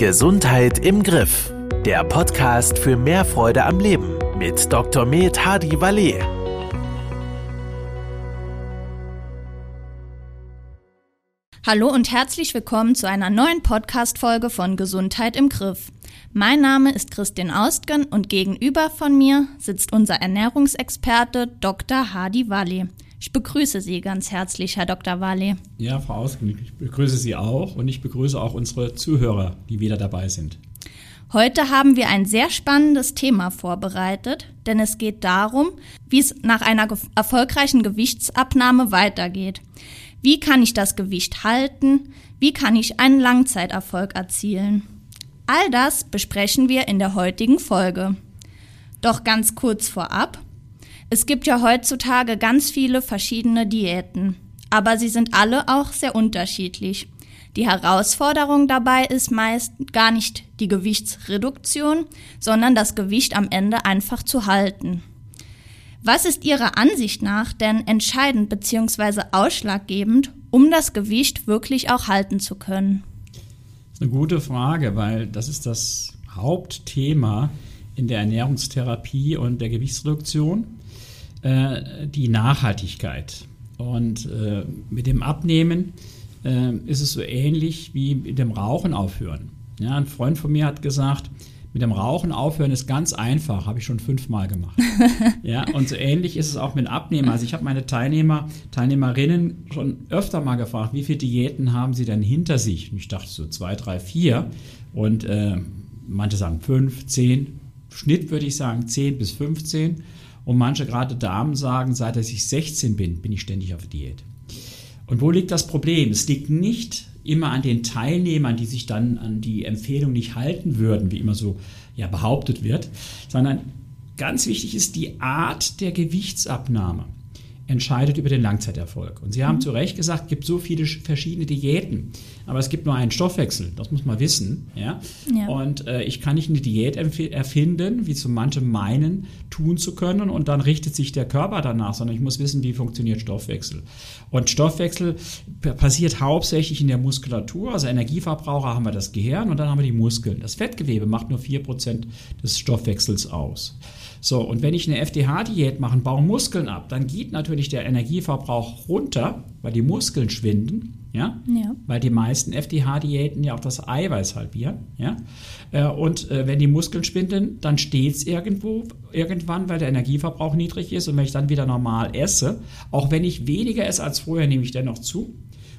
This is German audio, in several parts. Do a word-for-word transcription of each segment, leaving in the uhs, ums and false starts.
Gesundheit im Griff, der Podcast für mehr Freude am Leben mit Doktor Med Hadi Walle. Hallo und herzlich willkommen zu einer neuen Podcast-Folge von Gesundheit im Griff. Mein Name ist Christian Austgen und gegenüber von mir sitzt unser Ernährungsexperte Doktor Hadi Walle. Ich begrüße Sie ganz herzlich, Herr Doktor Walle. Ja, Frau Austgen, ich begrüße Sie auch und ich begrüße auch unsere Zuhörer, die wieder dabei sind. Heute haben wir ein sehr spannendes Thema vorbereitet, denn es geht darum, wie es nach einer ge- erfolgreichen Gewichtsabnahme weitergeht. Wie kann ich das Gewicht halten? Wie kann ich einen Langzeiterfolg erzielen? All das besprechen wir in der heutigen Folge. Doch ganz kurz vorab, es gibt ja heutzutage ganz viele verschiedene Diäten, aber sie sind alle auch sehr unterschiedlich. Die Herausforderung dabei ist meist gar nicht die Gewichtsreduktion, sondern das Gewicht am Ende einfach zu halten. Was ist Ihrer Ansicht nach denn entscheidend bzw. ausschlaggebend, um das Gewicht wirklich auch halten zu können? Das ist eine gute Frage, weil das ist das Hauptthema in der Ernährungstherapie und der Gewichtsreduktion, äh, die Nachhaltigkeit. Und äh, mit dem Abnehmen äh, ist es so ähnlich wie mit dem Rauchen aufhören. Ja, ein Freund von mir hat gesagt, mit dem Rauchen aufhören ist ganz einfach, habe ich schon fünfmal gemacht. Ja, und so ähnlich ist es auch mit Abnehmen. Also ich habe meine Teilnehmer, Teilnehmerinnen schon öfter mal gefragt, wie viele Diäten haben sie denn hinter sich? Und ich dachte so zwei, drei, vier. Und äh, manche sagen fünf, zehn. Schnitt würde ich sagen zehn bis fünfzehn. Und manche, gerade Damen, sagen, seit ich sechzehn bin, bin ich ständig auf Diät. Und wo liegt das Problem? Es liegt nicht immer an den Teilnehmern, die sich dann an die Empfehlung nicht halten würden, wie immer so ja, behauptet wird, sondern ganz wichtig ist die Art der Gewichtsabnahme, entscheidet über den Langzeiterfolg. Und Sie haben mhm. zu Recht gesagt, es gibt so viele verschiedene Diäten, aber es gibt nur einen Stoffwechsel, das muss man wissen. Ja? Ja. Und äh, ich kann nicht eine Diät empf- erfinden, wie so manche meinen, tun zu können und dann richtet sich der Körper danach, sondern ich muss wissen, wie funktioniert Stoffwechsel. Und Stoffwechsel p- passiert hauptsächlich in der Muskulatur, also Energieverbraucher haben wir das Gehirn und dann haben wir die Muskeln. Das Fettgewebe macht nur vier Prozent des Stoffwechsels aus. So, und wenn ich eine F D H-Diät mache, baue Muskeln ab, dann geht natürlich der Energieverbrauch runter, weil die Muskeln schwinden, ja, ja. Weil die meisten F D H-Diäten ja auch das Eiweiß halbieren, ja, und äh, wenn die Muskeln schwinden, dann steht es irgendwo, irgendwann, weil der Energieverbrauch niedrig ist und wenn ich dann wieder normal esse, auch wenn ich weniger esse als vorher, nehme ich dennoch zu.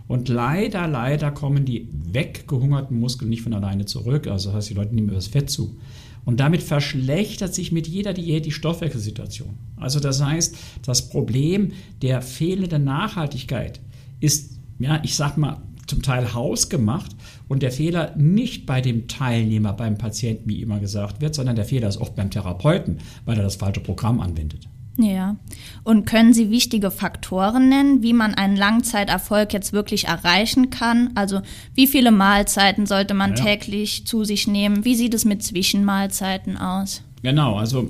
Und leider, leider kommen die weggehungerten Muskeln nicht von alleine zurück, also das heißt, die Leute nehmen über das Fett zu. Und damit verschlechtert sich mit jeder Diät die Stoffwechselsituation. Also das heißt, das Problem der fehlenden Nachhaltigkeit ist, ja, ich sag mal, zum Teil hausgemacht und der Fehler nicht bei dem Teilnehmer, beim Patienten, wie immer gesagt wird, sondern der Fehler ist oft beim Therapeuten, weil er das falsche Programm anwendet. Ja, und können Sie wichtige Faktoren nennen, wie man einen Langzeiterfolg jetzt wirklich erreichen kann? Also wie viele Mahlzeiten sollte man ja. täglich zu sich nehmen? Wie sieht es mit Zwischenmahlzeiten aus? Genau, also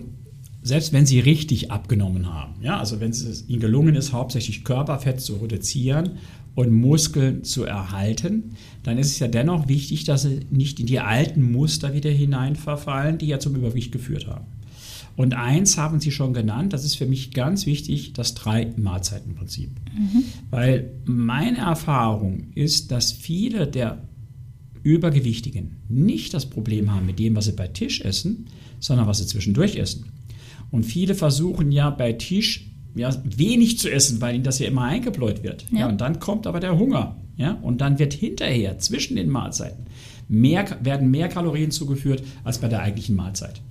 selbst wenn Sie richtig abgenommen haben, ja, also wenn es Ihnen gelungen ist, hauptsächlich Körperfett zu reduzieren und Muskeln zu erhalten, dann ist es ja dennoch wichtig, dass Sie nicht in die alten Muster wieder hineinverfallen, die ja zum Übergewicht geführt haben. Und eins haben Sie schon genannt, das ist für mich ganz wichtig, das Drei-Mahlzeiten-Prinzip. Mhm. Weil meine Erfahrung ist, dass viele der Übergewichtigen nicht das Problem haben mit dem, was sie bei Tisch essen, sondern was sie zwischendurch essen. Und viele versuchen ja bei Tisch ja, wenig zu essen, weil ihnen das ja immer eingebläut wird. Ja. Ja, und dann kommt aber der Hunger. Ja, und dann wird hinterher zwischen den Mahlzeiten mehr, werden mehr Kalorien zugeführt als bei der eigentlichen Mahlzeit.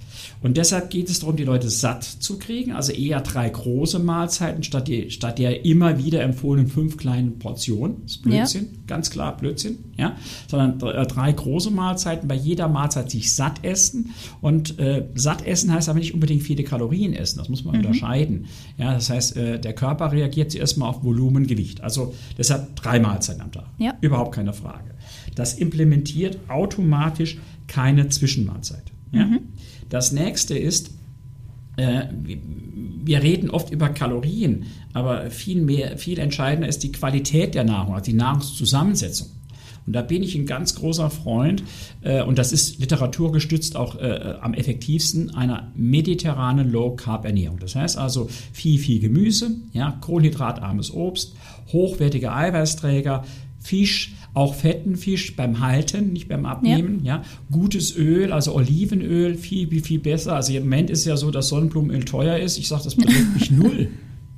Und deshalb geht es darum, die Leute satt zu kriegen, also eher drei große Mahlzeiten statt, die, statt der immer wieder empfohlenen fünf kleinen Portionen. Das ist Blödsinn, ja. Ganz klar Blödsinn. Ja? Sondern drei große Mahlzeiten, bei jeder Mahlzeit sich satt essen. Und äh, satt essen heißt aber nicht unbedingt viele Kalorien essen, das muss man mhm. unterscheiden. Ja, das heißt, äh, der Körper reagiert zuerst mal auf Volumen, Gewicht. Also deshalb drei Mahlzeiten am Tag, ja. Überhaupt keine Frage. Das implementiert automatisch keine Zwischenmahlzeit. Ja? Mhm. Das nächste ist, äh, wir reden oft über Kalorien, aber viel mehr, viel entscheidender ist die Qualität der Nahrung, also die Nahrungszusammensetzung. Und da bin ich ein ganz großer Freund, äh, und das ist literaturgestützt auch äh, am effektivsten, einer mediterranen Low-Carb-Ernährung. Das heißt also viel, viel Gemüse, ja, kohlenhydratarmes Obst, hochwertige Eiweißträger, Fisch, auch fetten Fisch beim Halten, nicht beim Abnehmen. Ja. Ja. Gutes Öl, also Olivenöl, viel, viel besser. Also im Moment ist ja so, dass Sonnenblumenöl teuer ist. Ich sage, das betrifft mich null.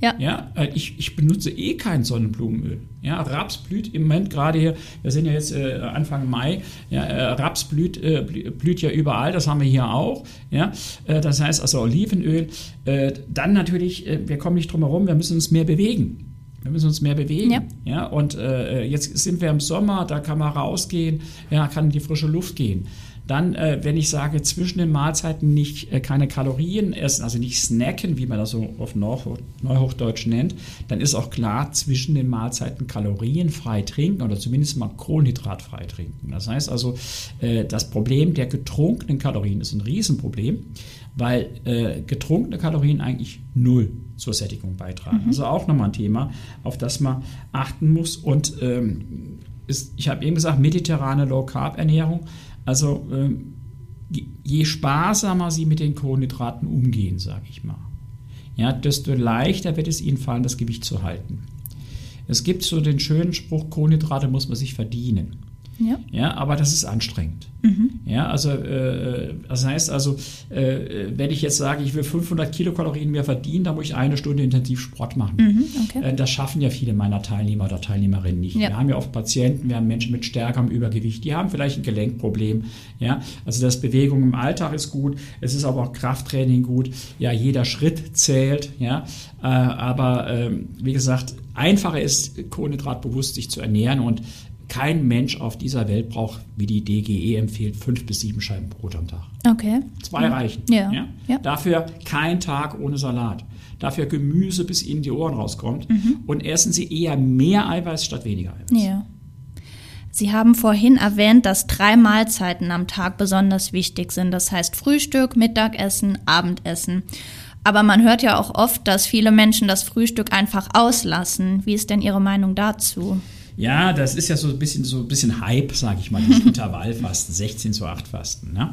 Ja. Ja, ich, ich benutze eh kein Sonnenblumenöl. Ja, Raps blüht im Moment gerade hier, wir sind ja jetzt äh, Anfang Mai, ja, äh, Raps blüht, äh, blüht ja überall, das haben wir hier auch. Ja, äh, das heißt also Olivenöl. Äh, dann natürlich, äh, wir kommen nicht drum herum, wir müssen uns mehr bewegen. Wir müssen uns mehr bewegen. Ja. Ja, und äh, jetzt sind wir im Sommer, da kann man rausgehen, ja, kann in die frische Luft gehen. Dann, äh, wenn ich sage, zwischen den Mahlzeiten nicht äh, keine Kalorien essen, also nicht snacken, wie man das so auf Neu- Neuhochdeutsch nennt, dann ist auch klar, zwischen den Mahlzeiten kalorienfrei trinken oder zumindest mal kohlenhydratfrei trinken. Das heißt also, äh, das Problem der getrunkenen Kalorien ist ein Riesenproblem, weil äh, getrunkene Kalorien eigentlich null zur Sättigung beitragen. Mhm. Also auch nochmal ein Thema, auf das man achten muss. Und ähm, ist, ich habe eben gesagt, mediterrane Low-Carb-Ernährung. Also ähm, je sparsamer Sie mit den Kohlenhydraten umgehen, sage ich mal, ja, desto leichter wird es Ihnen fallen, das Gewicht zu halten. Es gibt so den schönen Spruch, Kohlenhydrate muss man sich verdienen. Ja. Ja, aber das ist anstrengend. Mhm. Ja, also äh, das heißt also, äh, wenn ich jetzt sage, ich will fünfhundert Kilokalorien mehr verdienen, dann muss ich eine Stunde intensiv Sport machen. Mhm, okay. äh, das schaffen ja viele meiner Teilnehmer oder Teilnehmerinnen nicht. Ja. Wir haben ja oft Patienten, wir haben Menschen mit stärkerem Übergewicht, die haben vielleicht ein Gelenkproblem. Ja, also das Bewegung im Alltag ist gut, es ist aber auch Krafttraining gut. Ja, jeder Schritt zählt. Ja, äh, aber äh, wie gesagt, einfacher ist, kohlenhydratbewusst sich zu ernähren, und kein Mensch auf dieser Welt braucht, wie die D G E empfiehlt, fünf bis sieben Scheiben Brot am Tag. Okay. Zwei ja. reichen. Ja. Ja? Ja. Dafür kein Tag ohne Salat. Dafür Gemüse, bis Ihnen die Ohren rauskommt. Mhm. Und essen Sie eher mehr Eiweiß statt weniger Eiweiß. Ja. Sie haben vorhin erwähnt, dass drei Mahlzeiten am Tag besonders wichtig sind. Das heißt Frühstück, Mittagessen, Abendessen. Aber man hört ja auch oft, dass viele Menschen das Frühstück einfach auslassen. Wie ist denn Ihre Meinung dazu? Ja, das ist ja so ein bisschen, so ein bisschen Hype, sage ich mal, dieses Intervallfasten, sechzehn zu acht Fasten. Ne?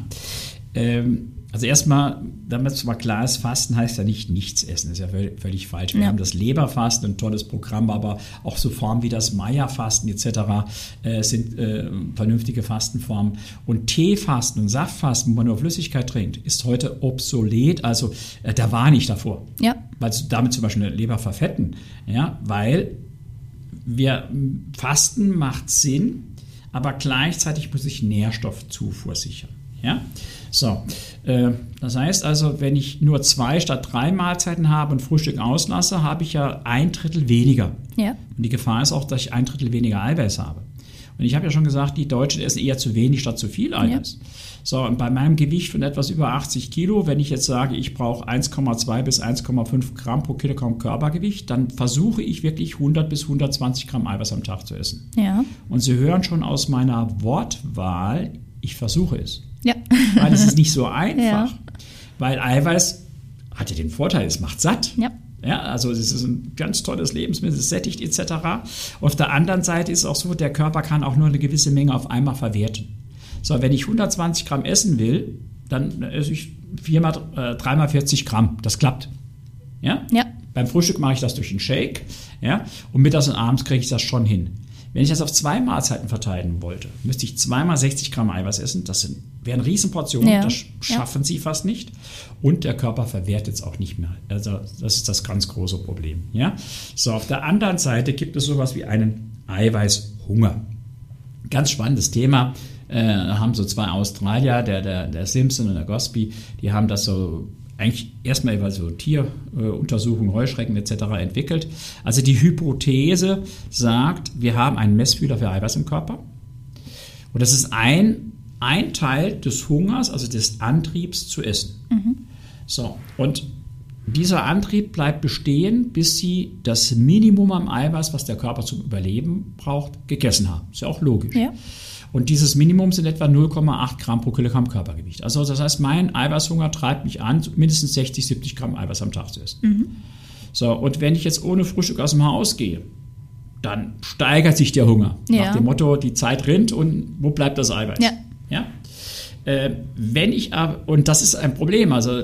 Ähm, also erstmal, damit es mal klar ist, Fasten heißt ja nicht nichts essen, das ist ja völlig, völlig falsch. Wir ja. haben das Leberfasten, ein tolles Programm, aber auch so Formen wie das Maya-Fasten et cetera äh, sind äh, vernünftige Fastenformen. Und Teefasten und Saftfasten, wo man nur Flüssigkeit trinkt, ist heute obsolet, also äh, da war nicht davor. Ja. Weil damit zum Beispiel eine Leber verfetten, ja, weil... Wir Fasten macht Sinn, aber gleichzeitig muss ich Nährstoffzufuhr sichern. Ja? So, äh, das heißt also, wenn ich nur zwei statt drei Mahlzeiten habe und Frühstück auslasse, habe ich ja ein Drittel weniger. Ja. Und die Gefahr ist auch, dass ich ein Drittel weniger Eiweiß habe. Und ich habe ja schon gesagt, die Deutschen essen eher zu wenig statt zu viel Eiweiß. Ja. So, und bei meinem Gewicht von etwas über achtzig Kilo, wenn ich jetzt sage, ich brauche eins Komma zwei bis eins Komma fünf Gramm pro Kilogramm Körpergewicht, dann versuche ich wirklich hundert bis hundertzwanzig Gramm Eiweiß am Tag zu essen. Ja. Und Sie hören schon aus meiner Wortwahl, ich versuche es. Ja. Weil es ist nicht so einfach. Ja. Weil Eiweiß hat ja den Vorteil, es macht satt. Ja. Ja, also es ist ein ganz tolles Lebensmittel, es sättigt et cetera. Auf der anderen Seite ist es auch so, der Körper kann auch nur eine gewisse Menge auf einmal verwerten. So, wenn ich hundertzwanzig Gramm essen will, dann esse ich viermal, dreimal vierzig Gramm. Das klappt. Ja? Ja. Beim Frühstück mache ich das durch einen Shake. Ja? Und mittags und abends kriege ich das schon hin. Wenn ich das auf zwei Mahlzeiten verteilen wollte, müsste ich zweimal sechzig Gramm Eiweiß essen. Das sind, wären Riesenportionen, ja. das schaffen ja. sie fast nicht. Und der Körper verwertet es auch nicht mehr. Also das ist das ganz große Problem. Ja? So, auf der anderen Seite gibt es sowas wie einen Eiweißhunger. Ganz spannendes Thema. Äh, haben so zwei Australier, der, der, der Simpson und der Gospy, die haben das so eigentlich erstmal über so Tieruntersuchungen, äh, Heuschrecken et cetera entwickelt. Also die Hypothese sagt, wir haben einen Messfühler für Eiweiß im Körper. Und das ist ein, ein Teil des Hungers, also des Antriebs zu essen. Mhm. So, und dieser Antrieb bleibt bestehen, bis Sie das Minimum am Eiweiß, was der Körper zum Überleben braucht, gegessen haben. Ist ja auch logisch. Ja. Und dieses Minimum sind etwa null Komma acht Gramm pro Kilogramm Körpergewicht. Also das heißt, mein Eiweißhunger treibt mich an, mindestens sechzig, siebzig Gramm Eiweiß am Tag zu essen. Mhm. So, und wenn ich jetzt ohne Frühstück aus dem Haus gehe, dann steigert sich der Hunger. Ja. Nach dem Motto, die Zeit rinnt und wo bleibt das Eiweiß? Ja. Ja? Äh, wenn ich, und das ist ein Problem, also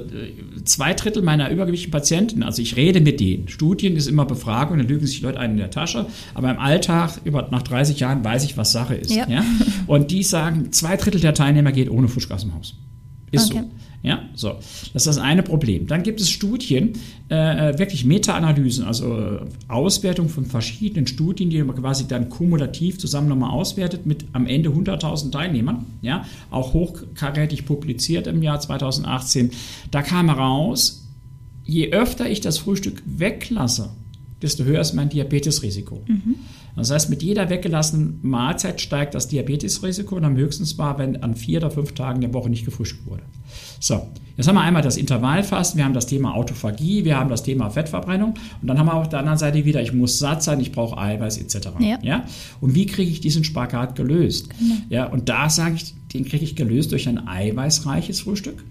zwei Drittel meiner übergewichtigen Patienten, also ich rede mit denen, Studien ist immer Befragung, dann lügen sich die Leute einen in der Tasche, aber im Alltag, über, nach dreißig Jahren weiß ich, was Sache ist. Ja. Ja? Und die sagen, zwei Drittel der Teilnehmer geht ohne Fuschk aus dem Haus. Ist okay. So. Ja, so. Das ist das eine Problem. Dann gibt es Studien, äh, wirklich Meta-Analysen, also Auswertung von verschiedenen Studien, die man quasi dann kumulativ zusammen nochmal auswertet mit am Ende hunderttausend Teilnehmern, ja, auch hochkarätig publiziert im Jahr zweitausendachtzehn. Da kam raus, je öfter ich das Frühstück weglasse, desto höher ist mein Diabetesrisiko. Mhm. Das heißt, mit jeder weggelassenen Mahlzeit steigt das Diabetesrisiko und am höchsten war, wenn an vier oder fünf Tagen der Woche nicht gefrühstückt wurde. So, jetzt haben wir einmal das Intervallfasten, wir haben das Thema Autophagie, wir haben das Thema Fettverbrennung und dann haben wir auf der anderen Seite wieder, ich muss satt sein, ich brauche Eiweiß et cetera. Ja. Ja? Und wie kriege ich diesen Spagat gelöst? Genau. Ja, und da sage ich, den kriege ich gelöst durch ein eiweißreiches Frühstück,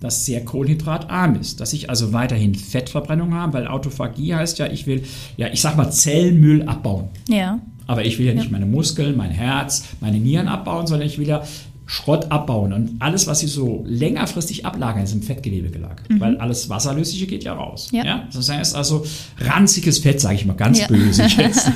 das sehr kohlenhydratarm ist, dass ich also weiterhin Fettverbrennung habe, weil Autophagie heißt ja, ich will, ja, ich sag mal, Zellmüll abbauen. Ja. Aber ich will ja nicht ja. meine Muskeln, mein Herz, meine Nieren abbauen, sondern ich will ja Schrott abbauen. Und alles, was sie so längerfristig ablagern, ist im Fettgewebe gelagert. Mhm. Weil alles Wasserlösliche geht ja raus. Ja. Ja? Das heißt also ranziges Fett, sage ich mal, ganz ja. böse jetzt.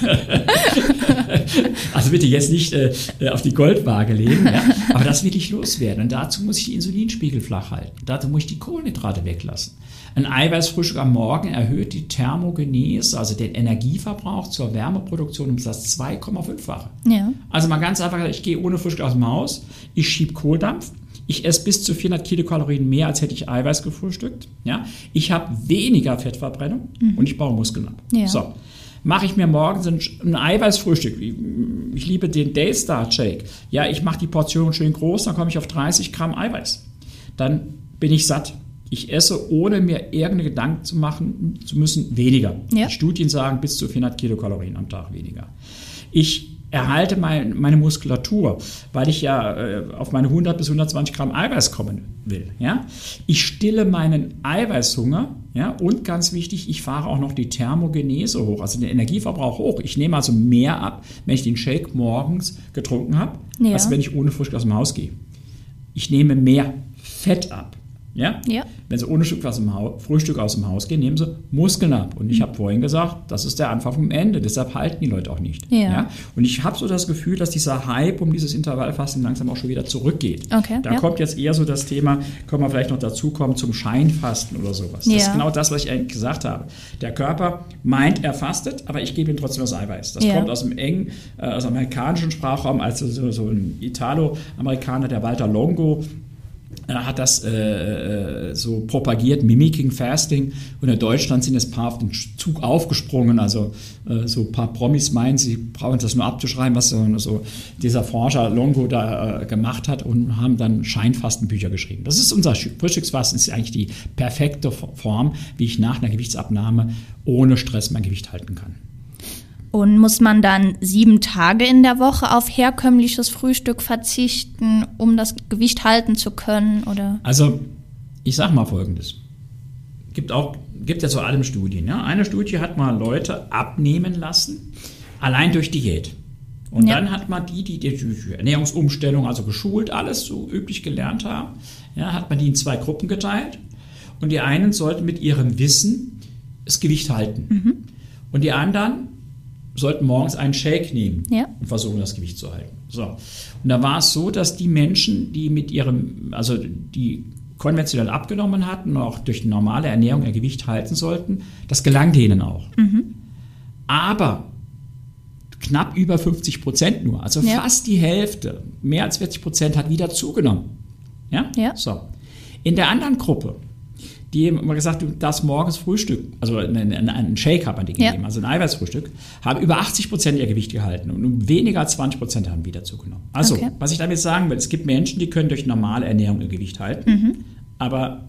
Also bitte jetzt nicht äh, auf die Goldwaage legen, ja? Aber das will ich loswerden. Und dazu muss ich die Insulinspiegel flach halten. Dazu muss ich die Kohlenhydrate weglassen. Ein Eiweißfrühstück am Morgen erhöht die Thermogenese, also den Energieverbrauch zur Wärmeproduktion um das zwei Komma fünf-fache. Ja. Also mal ganz einfach, ich gehe ohne Frühstück aus dem Haus, ich schiebe Kohldampf, ich esse bis zu vierhundert Kilokalorien mehr, als hätte ich Eiweiß gefrühstückt. Ja? Ich habe weniger Fettverbrennung mhm. und ich baue Muskeln ab. Ja. So. Mache ich mir morgens ein Eiweißfrühstück. Ich liebe den Daystart-Shake. Ja, ich mache die Portion schön groß, dann komme ich auf dreißig Gramm Eiweiß. Dann bin ich satt. Ich esse, ohne mir irgendeine Gedanken zu machen zu müssen, weniger. Ja. Studien sagen, bis zu vierhundert Kilokalorien am Tag weniger. Ich erhalte mein, meine Muskulatur, weil ich ja äh, auf meine hundert bis hundertzwanzig Gramm Eiweiß kommen will. Ja? Ich stille meinen Eiweißhunger. Ja, und ganz wichtig, ich fahre auch noch die Thermogenese hoch, also den Energieverbrauch hoch. Ich nehme also mehr ab, wenn ich den Shake morgens getrunken habe, ja. als wenn ich ohne Frühstück aus dem Haus gehe. Ich nehme mehr Fett ab. Ja? Ja. Wenn Sie ohne Frühstück aus dem Haus gehen, nehmen Sie Muskeln ab. Und ich mhm. habe vorhin gesagt, das ist der Anfang vom Ende. Deshalb halten die Leute auch nicht. Ja. Ja? Und ich habe so das Gefühl, dass dieser Hype um dieses Intervallfasten langsam auch schon wieder zurückgeht. Okay. Da ja. kommt jetzt eher so das Thema, können wir vielleicht noch dazu kommen, zum Scheinfasten oder sowas. Ja. Das ist genau das, was ich eigentlich gesagt habe. Der Körper meint, er fastet, aber ich gebe ihm trotzdem das Eiweiß. Das ja. kommt aus dem engen, äh, aus dem amerikanischen Sprachraum, also so, so ein Italo-Amerikaner, der Walter Longo, hat das äh, so propagiert, Mimicking Fasting. Und in Deutschland sind jetzt ein paar auf den Zug aufgesprungen. Also äh, so ein paar Promis meinen, sie brauchen das nur abzuschreiben, was so, so dieser Forscher Longo da äh, gemacht hat und haben dann Scheinfastenbücher geschrieben. Das ist unser Frühstücksfasten, ist eigentlich die perfekte Form, wie ich nach einer Gewichtsabnahme ohne Stress mein Gewicht halten kann. Und muss man dann sieben Tage in der Woche auf herkömmliches Frühstück verzichten, um das Gewicht halten zu können, oder? Also, ich sag mal Folgendes. Gibt auch, gibt ja zu allem Studien. Ja? Eine Studie hat mal Leute abnehmen lassen, allein durch Diät. Und ja. dann hat man die, die die Ernährungsumstellung, also geschult, alles so üblich gelernt haben, ja, hat man die in zwei Gruppen geteilt. Und die einen sollten mit ihrem Wissen das Gewicht halten. Mhm. Und die anderen sollten morgens einen Shake nehmen ja. und versuchen, das Gewicht zu halten. So. Und da war es so, dass die Menschen, die mit ihrem, also die konventionell abgenommen hatten und auch durch normale Ernährung ihr Gewicht halten sollten, das gelang denen auch. Mhm. Aber knapp über fünfzig Prozent nur, also ja. fast die Hälfte, mehr als vierzig Prozent hat wieder zugenommen. Ja? Ja. So. In der anderen Gruppe, die haben immer gesagt, du darfst morgens Frühstück, also einen, einen Shake hat man die gegeben, ja. also ein Eiweißfrühstück, haben über achtzig Prozent ihr Gewicht gehalten und um weniger als zwanzig Prozent haben wieder zugenommen. Also, okay. was ich damit sagen will, es gibt Menschen, die können durch normale Ernährung ihr Gewicht halten, mhm. aber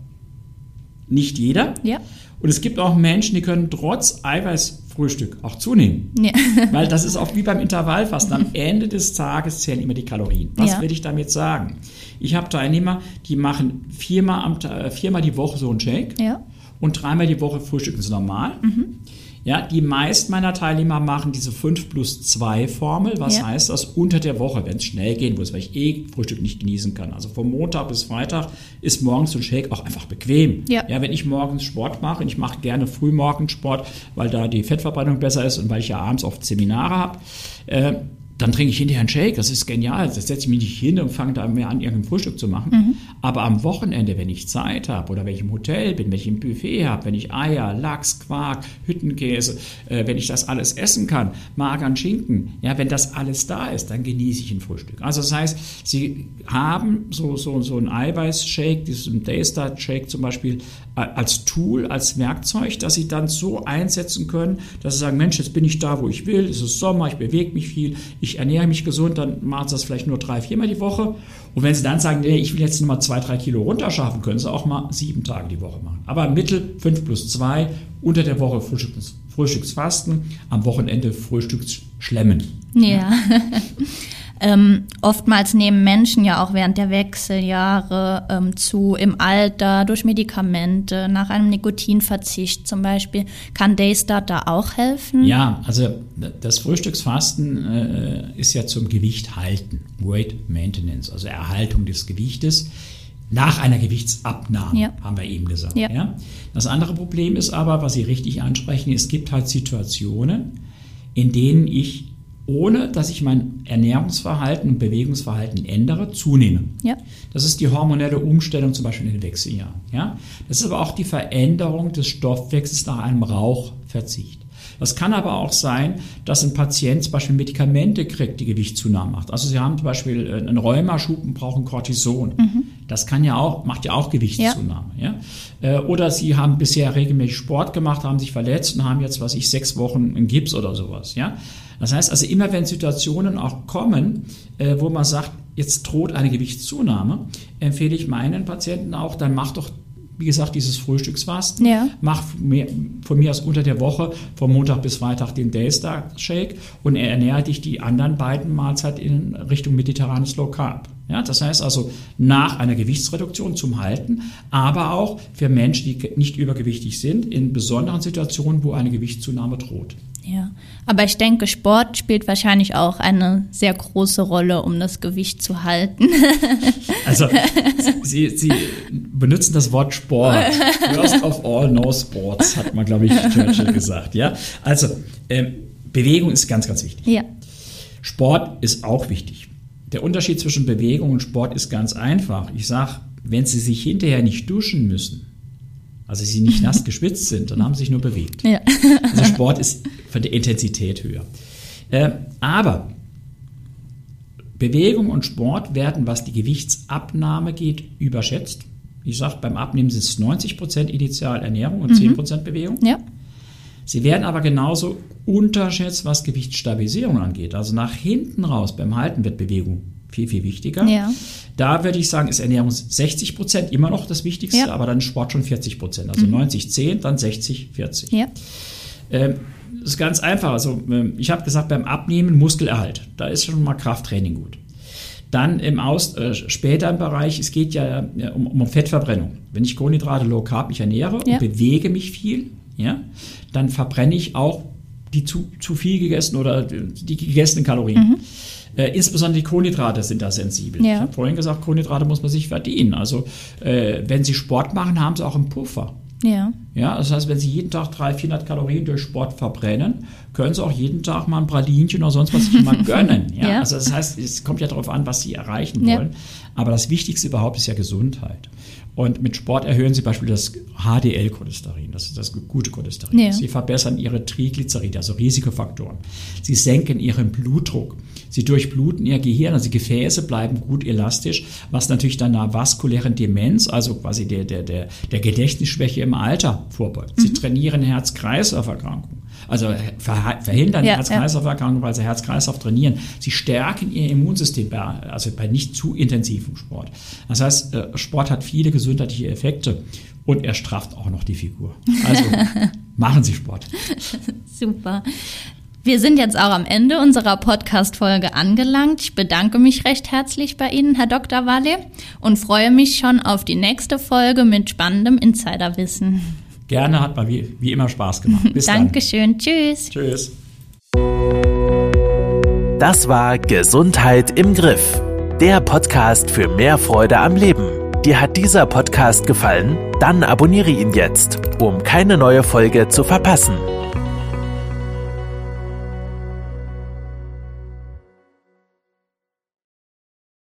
nicht jeder. Ja. Und es gibt auch Menschen, die können trotz Eiweißfrühstück auch zunehmen. Ja. Weil das ist auch wie beim Intervallfasten. Am Ende des Tages zählen immer die Kalorien. Was ja. will ich damit sagen? Ich habe Teilnehmer, die machen viermal, am, viermal die Woche so einen Shake ja. und dreimal die Woche frühstücken sie normal. Mhm. Ja, die meisten meiner Teilnehmer machen diese fünf plus zwei Formel. Was ja. heißt das? Unter der Woche, wenn es schnell gehen muss, weil ich eh Frühstück nicht genießen kann. Also vom Montag bis Freitag ist morgens so ein Shake auch einfach bequem. Ja. ja, wenn ich morgens Sport mache, ich mache gerne Frühmorgensport, weil da die Fettverbrennung besser ist und weil ich ja abends oft Seminare habe, äh, dann trinke ich hinterher einen Shake. Das ist genial. Das setze ich mich nicht hin und fange da mehr an, irgendein Frühstück zu machen. Mhm. Aber am Wochenende, wenn ich Zeit habe oder wenn ich im Hotel bin, wenn ich ein Buffet habe, wenn ich Eier, Lachs, Quark, Hüttenkäse, äh, wenn ich das alles essen kann, magern Schinken, ja, wenn das alles da ist, dann genieße ich ein Frühstück. Also das heißt, Sie haben so, so, so einen Eiweiß-Shake, diesen Daystart-Shake zum Beispiel, äh, als Tool, als Werkzeug, dass Sie dann so einsetzen können, dass Sie sagen, Mensch, jetzt bin ich da, wo ich will, es ist Sommer, ich bewege mich viel, ich Ich ernähre mich gesund, dann machen Sie das vielleicht nur drei, viermal die Woche. Und wenn Sie dann sagen, nee, ich will jetzt nochmal zwei, drei Kilo runterschaffen, können Sie auch mal sieben Tage die Woche machen. Aber im Mittel fünf plus zwei, unter der Woche Frühstücks, Frühstücksfasten, am Wochenende Frühstücksschlemmen. Ja. ja. ähm, oftmals nehmen Menschen ja auch während der Wechseljahre ähm, zu, im Alter, durch Medikamente, nach einem Nikotinverzicht zum Beispiel. Kann Daystart da auch helfen? Ja, also das Frühstücksfasten äh, ist ja zum Gewicht halten, Weight Maintenance, also Erhaltung des Gewichtes. Nach einer Gewichtsabnahme, ja. haben wir eben gesagt. Ja. Ja? Das andere Problem ist aber, was Sie richtig ansprechen, es gibt halt Situationen, in denen ich, ohne dass ich mein Ernährungsverhalten und Bewegungsverhalten ändere, zunehme. Ja. Das ist die hormonelle Umstellung zum Beispiel in den Wechseljahren. Ja? Das ist aber auch die Veränderung des Stoffwechsels nach einem Rauchverzicht. Das kann aber auch sein, dass ein Patient zum Beispiel Medikamente kriegt, die Gewichtszunahme macht. Also Sie haben zum Beispiel einen Rheumaschub und brauchen Cortison. Mhm. Das kann ja auch, macht ja auch Gewichtszunahme. Ja. Ja? Oder Sie haben bisher regelmäßig Sport gemacht, haben sich verletzt und haben jetzt, was ich, sechs Wochen einen Gips oder sowas. Ja. Das heißt also, immer wenn Situationen auch kommen, wo man sagt, jetzt droht eine Gewichtszunahme, empfehle ich meinen Patienten auch, dann mach doch, wie gesagt, dieses Frühstücksfasten, ja. mach von mir aus unter der Woche vom Montag bis Freitag den Daystar-Shake und ernähre dich die anderen beiden Mahlzeiten in Richtung mediterranes Low Carb. Ja, das heißt also nach einer Gewichtsreduktion zum Halten, aber auch für Menschen, die nicht übergewichtig sind, in besonderen Situationen, wo eine Gewichtszunahme droht. Ja, aber ich denke, Sport spielt wahrscheinlich auch eine sehr große Rolle, um das Gewicht zu halten. Also, Sie, Sie benutzen das Wort Sport. First of all, no sports, hat man, glaube ich, Churchill gesagt. Ja? Also, ähm, Bewegung ist ganz, ganz wichtig. Ja. Sport ist auch wichtig. Der Unterschied zwischen Bewegung und Sport ist ganz einfach. Ich sage, wenn Sie sich hinterher nicht duschen müssen, also Sie nicht nass geschwitzt sind, dann haben Sie sich nur bewegt. Ja. Also Sport ist von der Intensität höher. Äh, aber Bewegung und Sport werden, was die Gewichtsabnahme geht, überschätzt. Ich sage, beim Abnehmen sind es neunzig Prozent initial Ernährung und mhm. zehn Prozent Bewegung. Ja. Sie werden aber genauso unterschätzt, was Gewichtsstabilisierung angeht. Also nach hinten raus beim Halten wird Bewegung viel, viel wichtiger. Ja. Da würde ich sagen, ist Ernährung sechzig Prozent immer noch das Wichtigste, ja. aber dann Sport schon vierzig Prozent. Also mhm. neunzig zehn, dann sechzig vierzig. Ja. Ähm, das ist ganz einfach. Also ich habe gesagt, beim Abnehmen Muskelerhalt. Da ist schon mal Krafttraining gut. Dann im Aus, äh, später im Bereich, es geht ja äh, um, um Fettverbrennung. Wenn ich Kohlenhydrate, Low Carb mich ernähre ja. und bewege mich viel, ja, dann verbrenne ich auch die zu, zu viel gegessen oder die gegessenen Kalorien. Mhm. Äh, insbesondere die Kohlenhydrate sind da sensibel. Ja. Ich habe vorhin gesagt, Kohlenhydrate muss man sich verdienen. Also äh, wenn Sie Sport machen, haben Sie auch einen Puffer. Ja. Ja, das heißt, wenn Sie jeden Tag dreihundert, vierhundert Kalorien durch Sport verbrennen, können Sie auch jeden Tag mal ein Pralinchen oder sonst was sich mal gönnen. Ja? Ja. Also das heißt, es kommt ja darauf an, was Sie erreichen ja. wollen. Aber das Wichtigste überhaupt ist ja Gesundheit. Und mit Sport erhöhen Sie beispielsweise das H D L-Cholesterin, das ist das gute Cholesterin. Ja. Sie verbessern Ihre Triglyceride, also Risikofaktoren. Sie senken Ihren Blutdruck. Sie durchbluten Ihr Gehirn, also die Gefäße bleiben gut elastisch, was natürlich dann einer vaskulären Demenz, also quasi der, der, der, der Gedächtnisschwäche im Alter vorbeugt. Mhm. Sie trainieren Herz-Kreislauf-Erkrankungen, also ver- verhindern ja, Herz-Kreislauf-Erkrankungen, weil Sie Herz-Kreislauf trainieren. Sie stärken Ihr Immunsystem, bei, also bei nicht zu intensivem Sport. Das heißt, Sport hat viele Gesundheits- gesundheitliche Effekte und er strafft auch noch die Figur. Also machen Sie Sport. Super. Wir sind jetzt auch am Ende unserer Podcast-Folge angelangt. Ich bedanke mich recht herzlich bei Ihnen, Herr Doktor Walle, und freue mich schon auf die nächste Folge mit spannendem Insiderwissen. Gerne, hat mal wie, wie immer Spaß gemacht. Bis dann. Dankeschön. Tschüss. Tschüss. Das war Gesundheit im Griff. Der Podcast für mehr Freude am Leben. Dir hat dieser Podcast gefallen? Dann abonniere ihn jetzt, um keine neue Folge zu verpassen.